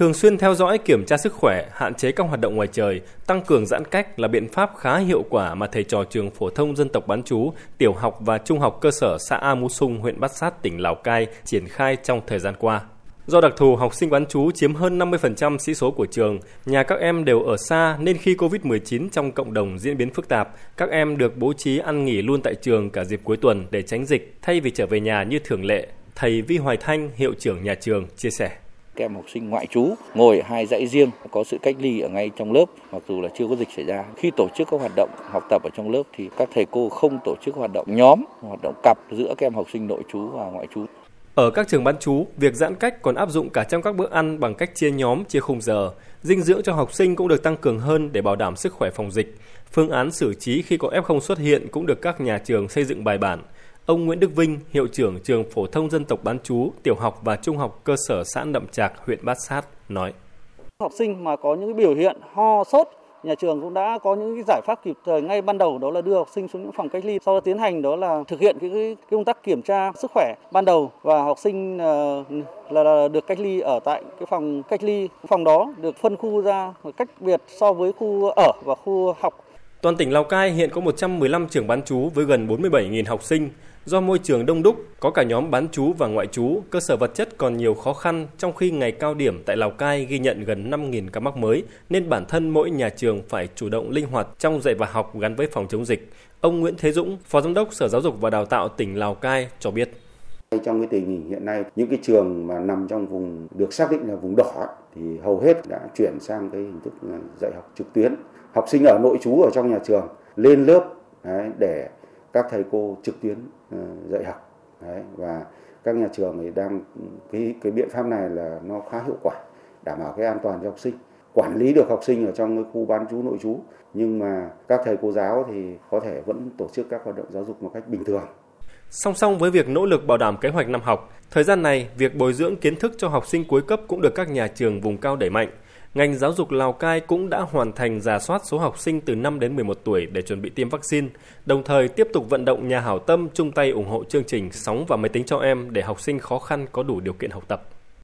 Thường xuyên theo dõi kiểm tra sức khỏe, hạn chế các hoạt động ngoài trời, tăng cường giãn cách là biện pháp khá hiệu quả mà thầy trò trường phổ thông dân tộc bán trú, tiểu học và trung học cơ sở xã A Mú Sung, huyện Bát Sát, tỉnh Lào Cai triển khai trong thời gian qua. Do đặc thù học sinh bán trú chiếm hơn 50% sĩ số của trường, nhà các em đều ở xa nên khi COVID-19 trong cộng đồng diễn biến phức tạp, các em được bố trí ăn nghỉ luôn tại trường cả dịp cuối tuần để tránh dịch thay vì trở về nhà như thường lệ. Thầy Vi Hoài Thanh, hiệu trưởng nhà trường, chia sẻ. Các em học sinh ngoại trú ngồi ở hai dãy riêng, có sự cách ly ở ngay trong lớp, mặc dù là chưa có dịch xảy ra. Khi tổ chức các hoạt động học tập ở trong lớp thì các thầy cô không tổ chức hoạt động nhóm, hoạt động cặp giữa các em học sinh nội trú và ngoại trú. Ở các trường bán trú, việc giãn cách còn áp dụng cả trong các bữa ăn bằng cách chia nhóm, chia khung giờ. Dinh dưỡng cho học sinh cũng được tăng cường hơn để bảo đảm sức khỏe phòng dịch. Phương án xử trí khi có F0 xuất hiện cũng được các nhà trường xây dựng bài bản. Ông Nguyễn Đức Vinh, hiệu trưởng trường phổ thông dân tộc bán trú, tiểu học và trung học cơ sở xã Nậm Trạc, huyện Bát Sát nói. Học sinh mà có những biểu hiện ho, sốt, nhà trường cũng đã có những giải pháp kịp thời ngay ban đầu, đó là đưa học sinh xuống những phòng cách ly, sau đó tiến hành đó là thực hiện cái công tác kiểm tra sức khỏe ban đầu và học sinh là được cách ly ở tại cái phòng cách ly. Phòng đó được phân khu ra cách biệt so với khu ở và khu học. Toàn tỉnh Lào Cai hiện có 115 trường bán trú với gần 47.000 học sinh. Do môi trường đông đúc, có cả nhóm bán trú và ngoại trú, cơ sở vật chất còn nhiều khó khăn trong khi ngày cao điểm tại Lào Cai ghi nhận gần 5.000 ca mắc mới, nên bản thân mỗi nhà trường phải chủ động linh hoạt trong dạy và học gắn với phòng chống dịch. Ông Nguyễn Thế Dũng, Phó Giám đốc Sở Giáo dục và Đào tạo tỉnh Lào Cai cho biết. Trong cái tình hình hiện nay, những cái trường mà nằm trong vùng được xác định là vùng đỏ thì hầu hết đã chuyển sang cái hình thức dạy học trực tuyến. Học sinh ở nội trú ở trong nhà trường lên lớp để các thầy cô trực tuyến dạy học. Và các nhà trường thì đang cái biện pháp này là nó khá hiệu quả, đảm bảo cái an toàn cho học sinh, quản lý được học sinh ở trong cái khu bán trú nội trú, nhưng mà các thầy cô giáo thì có thể vẫn tổ chức các hoạt động giáo dục một cách bình thường. Song song với việc nỗ lực bảo đảm kế hoạch năm học, thời gian này việc bồi dưỡng kiến thức cho học sinh cuối cấp cũng được các nhà trường vùng cao đẩy mạnh. Ngành giáo dục Lào Cai cũng đã hoàn thành rà soát số học sinh từ 5 đến 11 tuổi để chuẩn bị tiêm vaccine, đồng thời tiếp tục vận động nhà hảo tâm chung tay ủng hộ chương trình Sóng và Máy tính cho em để học sinh khó khăn có đủ điều kiện học tập.